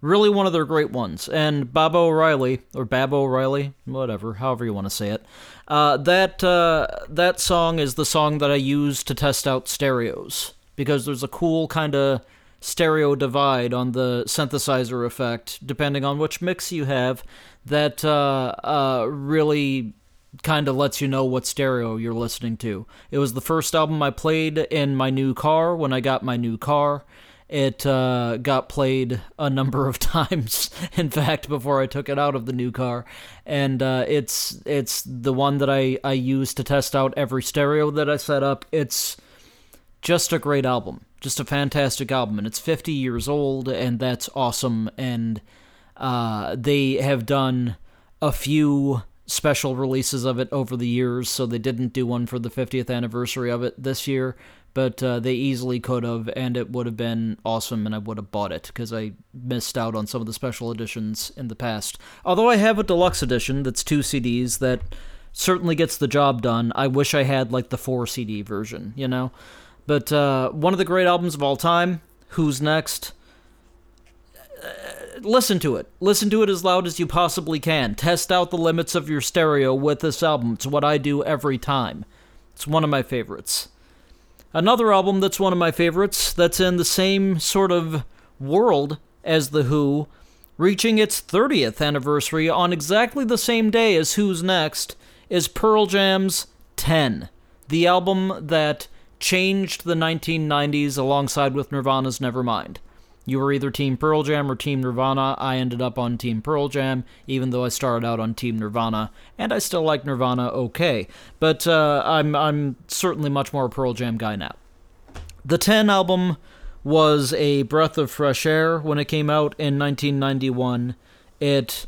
really one of their great ones. And Baba O'Riley, or Baba O'Riley, whatever, however you want to say it, uh, that uh, that song is the song that I use to test out stereos, because there's a cool kind of stereo divide on the synthesizer effect, depending on which mix you have, that uh, uh, really kind of lets you know what stereo you're listening to. It was the first album I played in my new car when I got my new car. It uh, got played a number of times, in fact, before I took it out of the new car. And uh, it's it's the one that I, I use to test out every stereo that I set up. It's just a great album. Just a fantastic album, and it's fifty years old, and that's awesome, and uh, they have done a few special releases of it over the years, so they didn't do one for the fiftieth anniversary of it this year, but uh, they easily could have, and it would have been awesome, and I would have bought it, because I missed out on some of the special editions in the past. Although I have a deluxe edition that's two C Ds that certainly gets the job done, I wish I had, like, the four C D version, you know? But uh, one of the great albums of all time, Who's Next? Uh, listen to it. Listen to it as loud as you possibly can. Test out the limits of your stereo with this album. It's what I do every time. It's one of my favorites. Another album that's one of my favorites, that's in the same sort of world as The Who, reaching its thirtieth anniversary on exactly the same day as Who's Next, is Pearl Jam's Ten, the album that changed the nineteen nineties alongside with Nirvana's Nevermind. You were either Team Pearl Jam or Team Nirvana. I ended up on Team Pearl Jam, even though I started out on Team Nirvana, and I still like Nirvana okay. But uh, I'm I'm certainly much more a Pearl Jam guy now. The Ten album was a breath of fresh air when it came out in nineteen ninety-one. It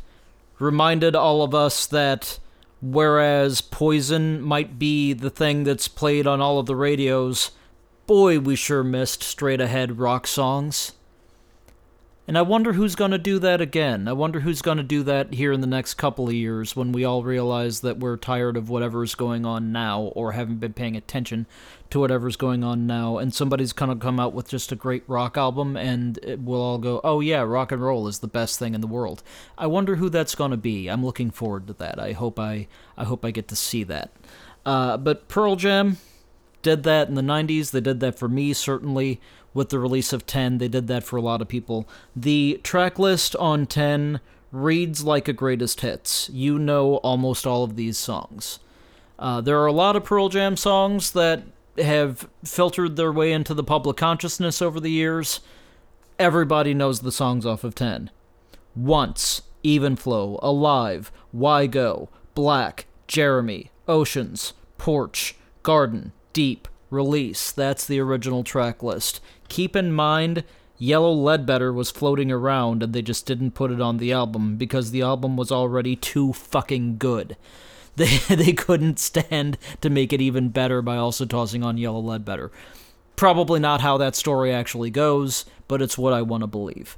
reminded all of us that whereas Poison might be the thing that's played on all of the radios, boy, we sure missed straight-ahead rock songs. And I wonder who's going to do that again. I wonder who's going to do that here in the next couple of years when we all realize that we're tired of whatever's going on now or haven't been paying attention to whatever's going on now, and somebody's going to come out with just a great rock album and we'll all go, oh yeah, rock and roll is the best thing in the world. I wonder who that's going to be. I'm looking forward to that. I hope I, I hope I get to see that. Uh, but Pearl Jam did that in the nineties. They did that for me, certainly. With the release of Ten, they did that for a lot of people. The track list on Ten reads like a greatest hits. You know almost all of these songs. Uh, there are a lot of Pearl Jam songs that have filtered their way into the public consciousness over the years. Everybody knows the songs off of Ten. Once, Even Flow, Alive, Why Go, Black, Jeremy, Oceans, Porch, Garden, Deep, Release. That's the original track list. Keep in mind, Yellow Ledbetter was floating around and they just didn't put it on the album because the album was already too fucking good. They they couldn't stand to make it even better by also tossing on Yellow Ledbetter. Probably not how that story actually goes, but it's what I want to believe.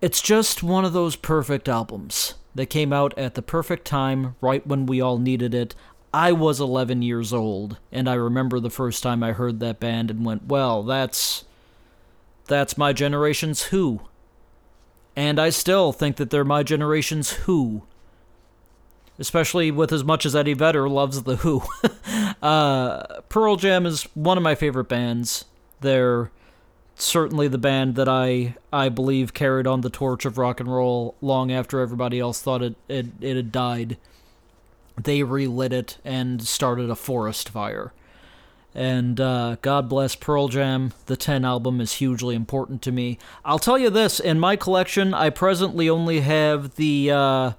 It's just one of those perfect albums that came out at the perfect time, right when we all needed it. I was eleven years old, and I remember the first time I heard that band and went, well, that's that's my generation's Who. And I still think that they're my generation's Who. Especially with as much as Eddie Vedder loves The Who. uh, Pearl Jam is one of my favorite bands. They're certainly the band that I I believe carried on the torch of rock and roll long after everybody else thought it, it, it had died. They relit it and started a forest fire. And uh, God bless Pearl Jam. The Ten album is hugely important to me. I'll tell you this, in my collection, I presently only have the uh,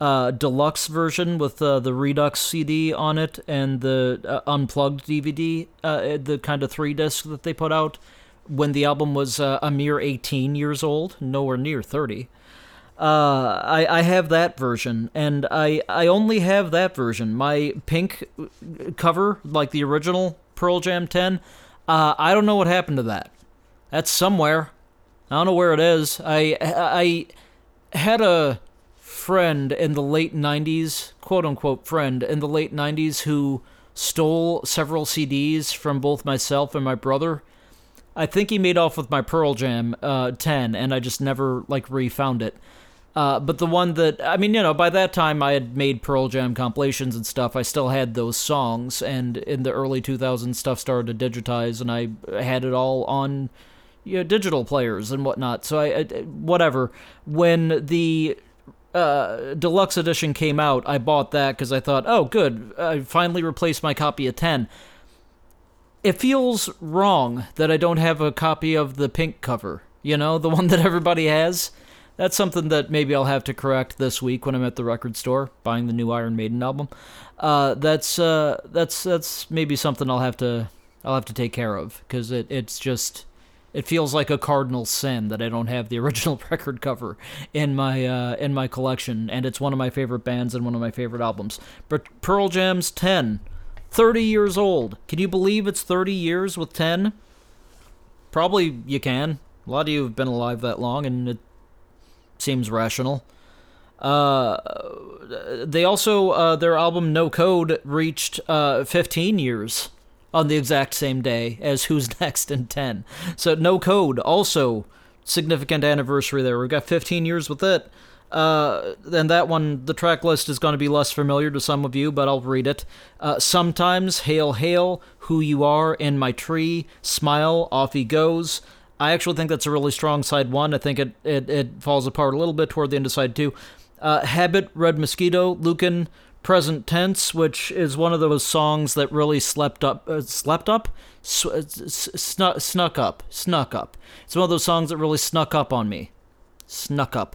uh, deluxe version with uh, the Redux C D on it and the uh, unplugged D V D, uh, the kind of three disc that they put out when the album was uh, a mere eighteen years old, nowhere near thirty. Uh, I, I have that version, and I, I only have that version. My pink cover, like the original Pearl Jam ten, uh, I don't know what happened to that. That's somewhere. I don't know where it is. I I had a friend in the late nineties, quote-unquote friend, in the late nineties who stole several C Ds from both myself and my brother. I think he made off with my Pearl Jam uh, ten, and I just never, like, re-found it. Uh, but the one that, I mean, you know, by that time I had made Pearl Jam compilations and stuff. I still had those songs, and in the early two thousands, stuff started to digitize, and I had it all on, you know, digital players and whatnot. So I, I whatever. When the uh, deluxe edition came out, I bought that because I thought, oh, good, I finally replaced my copy of ten. It feels wrong that I don't have a copy of the pink cover, you know, the one that everybody has. That's something that maybe I'll have to correct this week when I'm at the record store buying the new Iron Maiden album. Uh, that's uh, that's that's maybe something I'll have to I'll have to take care of, because it, it's just it feels like a cardinal sin that I don't have the original record cover in my uh, in my collection, and it's one of my favorite bands and one of my favorite albums. But Pearl Jam's ten, thirty years old. Can you believe it's thirty years with ten? Probably you can. A lot of you have been alive that long, and it seems rational. Uh, they also, uh, their album No Code reached uh, fifteen years on the exact same day as Who's Next and ten. So No Code, also significant anniversary there. We've got fifteen years with it. Uh, and that one, the track list is going to be less familiar to some of you, but I'll read it. Uh, Sometimes, Hail, Hail, Who You Are, In My Tree, Smile, Off He Goes. I actually think that's a really strong side one. I think it, it, it falls apart a little bit toward the end of side two. Uh, Habit, Red Mosquito, Lucan, Present Tense, which is one of those songs that really slept up, uh, slept up, S- s- snuck, snuck up, snuck up. It's one of those songs that really snuck up on me, snuck up.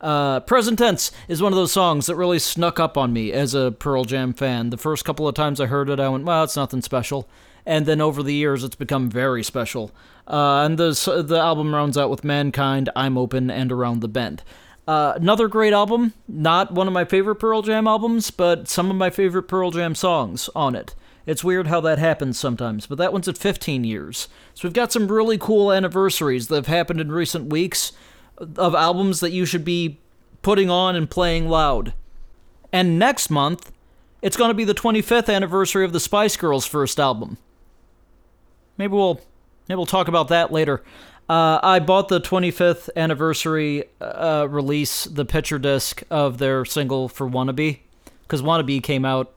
Uh, Present Tense is one of those songs that really snuck up on me as a Pearl Jam fan. The first couple of times I heard it, I went, well, it's nothing special. And then over the years, it's become very special. Uh, and the, the album rounds out with Mankind, I'm Open, and Around the Bend. Uh, another great album, not one of my favorite Pearl Jam albums, but some of my favorite Pearl Jam songs on it. It's weird how that happens sometimes, but that one's at fifteen years. So we've got some really cool anniversaries that have happened in recent weeks, of albums that you should be putting on and playing loud. And next month, it's going to be the twenty-fifth anniversary of the Spice Girls' first album. Maybe we'll maybe we'll talk about that later. Uh, I bought the twenty-fifth anniversary uh, release, the picture disc of their single for Wannabe, because Wannabe came out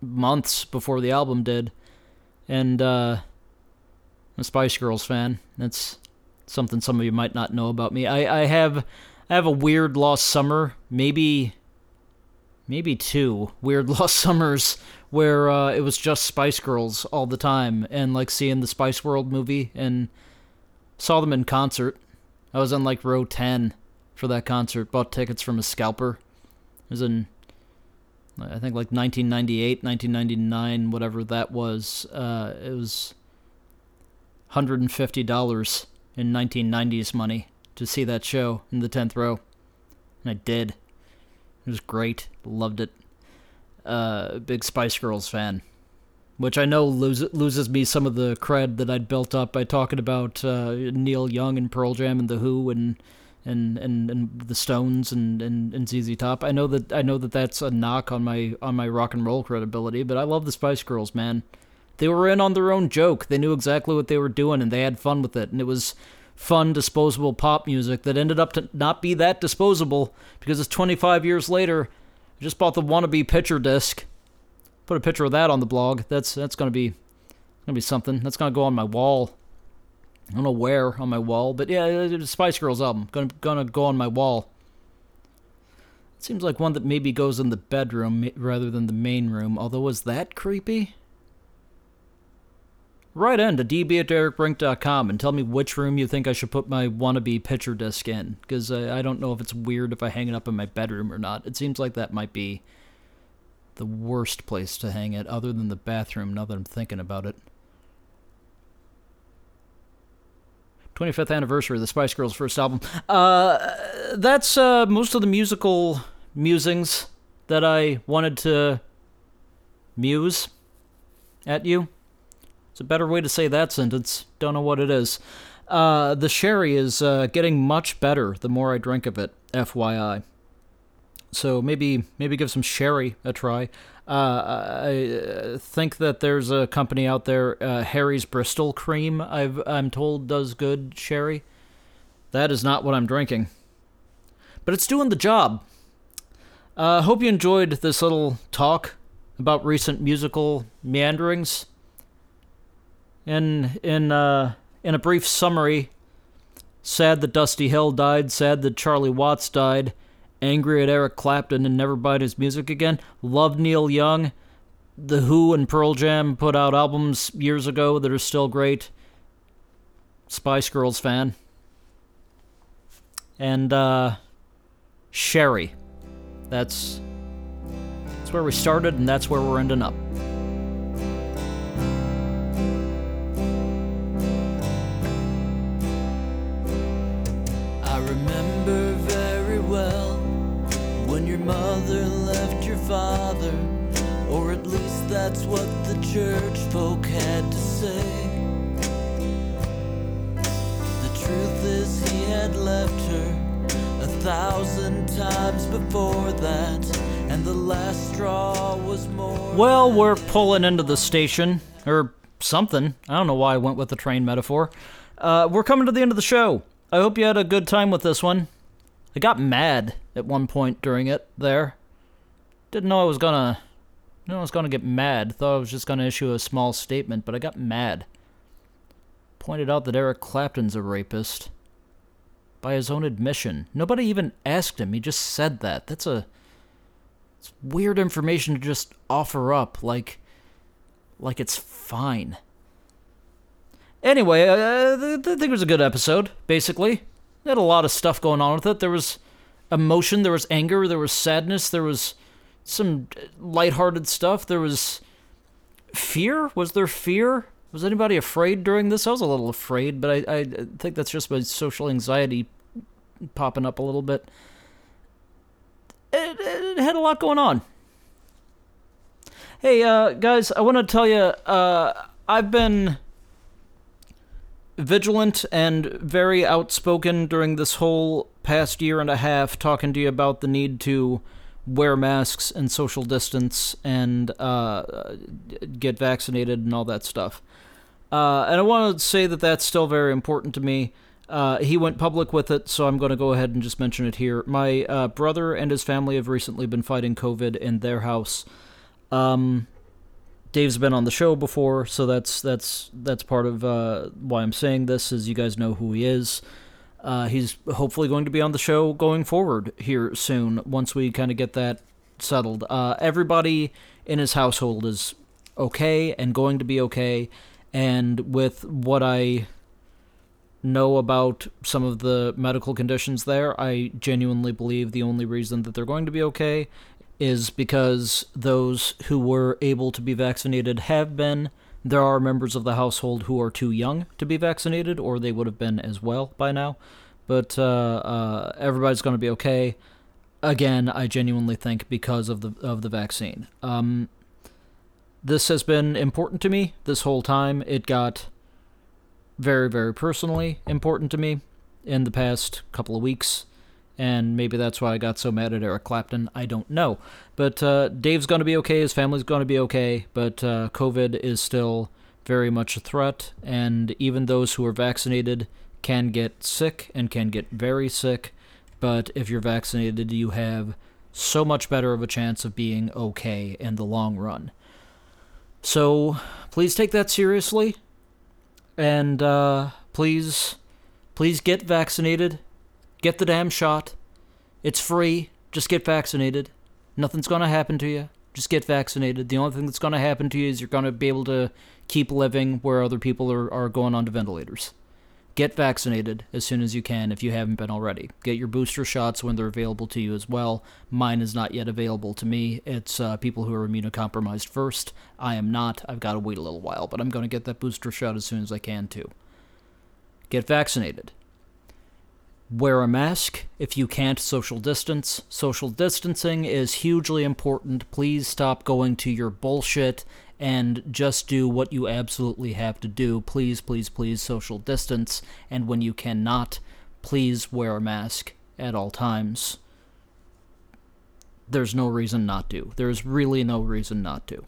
months before the album did. And uh, I'm a Spice Girls fan. That's something some of you might not know about me. I, I have I have a weird lost summer, maybe maybe two weird lost summers where uh, it was just Spice Girls all the time, and like seeing the Spice World movie, and saw them in concert. I was in like row ten for that concert, bought tickets from a scalper. It was in, I think, like nineteen ninety-eight, nineteen ninety-nine, whatever that was. Uh, it was one hundred fifty dollars. In nineteen nineties money to see that show in the tenth row, and I did. It was great. Loved it. Uh, big Spice Girls fan, which I know loses loses me some of the cred that I'd built up by talking about uh, Neil Young and Pearl Jam and The Who and and and, and the Stones and, and and Z Z Top. I know that I know that that's a knock on my on my rock and roll credibility, but I love the Spice Girls, man. They were in on their own joke. They knew exactly what they were doing, and they had fun with it. And it was fun, disposable pop music that ended up to not be that disposable, because it's twenty-five years later. I just bought the Wannabe picture disc. Put a picture of that on the blog. That's that's gonna be gonna be something. That's gonna go on my wall. I don't know where on my wall, but yeah, it's a Spice Girls album. Gonna gonna go on my wall. It seems like one that maybe goes in the bedroom rather than the main room. Although, was that creepy? Write in to d b at derek brink dot com and tell me which room you think I should put my Wannabe picture disc in, because I, I don't know if it's weird if I hang it up in my bedroom or not. It seems like that might be the worst place to hang it, other than the bathroom, now that I'm thinking about it. twenty-fifth anniversary of the Spice Girls' first album. Uh, that's uh, most of the musical musings that I wanted to muse at you. It's a better way to say that sentence. Don't know what it is. Uh, the sherry is uh, getting much better the more I drink of it, F Y I. So maybe maybe give some sherry a try. Uh, I think that there's a company out there, uh, Harry's Bristol Cream, I've, I'm told does good sherry. That is not what I'm drinking, but it's doing the job. I uh, hope you enjoyed this little talk about recent musical meanderings. In, in, uh, in a brief summary, sad that Dusty Hill died, sad that Charlie Watts died, angry at Eric Clapton and never buying his music again. Love Neil Young. The Who and Pearl Jam put out albums years ago that are still great. Spice Girls fan. And, uh, sherry. That's, that's where we started, and that's where we're ending up. I remember very well when your mother left your father, or at least that's what the church folk had to say. The truth is he had left her a thousand times before that, and the last straw was more. Well, we're pulling into the station, or something. I don't know why I went with the train metaphor. Uh, we're coming to the end of the show. I hope you had a good time with this one. I got mad at one point during it there. Didn't know I was gonna... Didn't know I was gonna get mad. Thought I was just gonna issue a small statement, but I got mad. Pointed out that Eric Clapton's a rapist. By his own admission. Nobody even asked him, he just said that. That's a... It's weird information to just offer up, like... Like it's fine. Anyway, uh, I think it was a good episode, basically. It had a lot of stuff going on with it. There was emotion, there was anger, there was sadness, there was some lighthearted stuff, there was fear? Was there fear? Was anybody afraid during this? I was a little afraid, but I, I think that's just my social anxiety popping up a little bit. It, it had a lot going on. Hey, uh, guys, I want to tell you, uh, I've been... vigilant and very outspoken during this whole past year and a half, talking to you about the need to wear masks and social distance and uh, get vaccinated and all that stuff. Uh, and I want to say that that's still very important to me. Uh, he went public with it, so I'm going to go ahead and just mention it here. My uh, brother and his family have recently been fighting COVID in their house. Um... Dave's been on the show before, so that's that's that's part of uh, why I'm saying this, is you guys know who he is. Uh, he's hopefully going to be on the show going forward here soon, once we kind of get that settled. Uh, everybody in his household is okay and going to be okay, and with what I know about some of the medical conditions there, I genuinely believe the only reason that they're going to be okay is because those who were able to be vaccinated have been. There are members of the household who are too young to be vaccinated, or they would have been as well by now. But uh, uh, everybody's going to be okay. Again, I genuinely think because of the of the vaccine. Um, this has been important to me this whole time. It got very, very personally important to me in the past couple of weeks. And maybe that's why I got so mad at Eric Clapton. I don't know. But uh, Dave's going to be okay. His family's going to be okay. But uh, COVID is still very much a threat. And even those who are vaccinated can get sick and can get very sick. But if you're vaccinated, you have so much better of a chance of being okay in the long run. So please take that seriously. And uh, please, please get vaccinated. Get the damn shot. It's free. Just get vaccinated. Nothing's gonna happen to you. Just get vaccinated. The only thing that's going to happen to you is you're going to be able to keep living where other people are, are going on to ventilators. Get vaccinated as soon as you can if you haven't been already. Get your booster shots when they're available to you as well. Mine is not yet available to me. It's uh, people who are immunocompromised first. I am not. I've got to wait a little while, but I'm going to get that booster shot as soon as I can too. Get vaccinated. Wear a mask if you can't social distance. Social distancing is hugely important. Please stop going to your bullshit and just do what you absolutely have to do. Please, please, please social distance. And when you cannot, please wear a mask at all times. There's no reason not to. There's really no reason not to.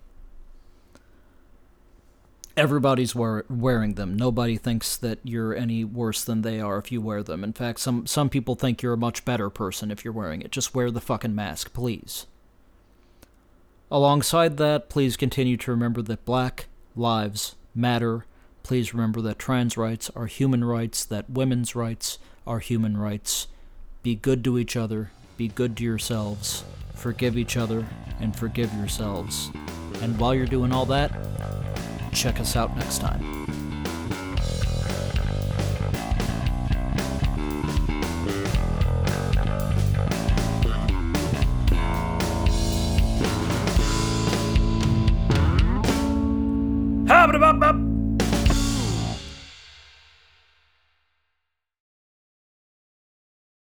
Everybody's wear, wearing them. Nobody thinks that you're any worse than they are if you wear them. In fact, some, some people think you're a much better person if you're wearing it. Just wear the fucking mask, please. Alongside that, please continue to remember that black lives matter. Please remember that trans rights are human rights, that women's rights are human rights. Be good to each other. Be good to yourselves. Forgive each other and forgive yourselves. And while you're doing all that, check us out next time.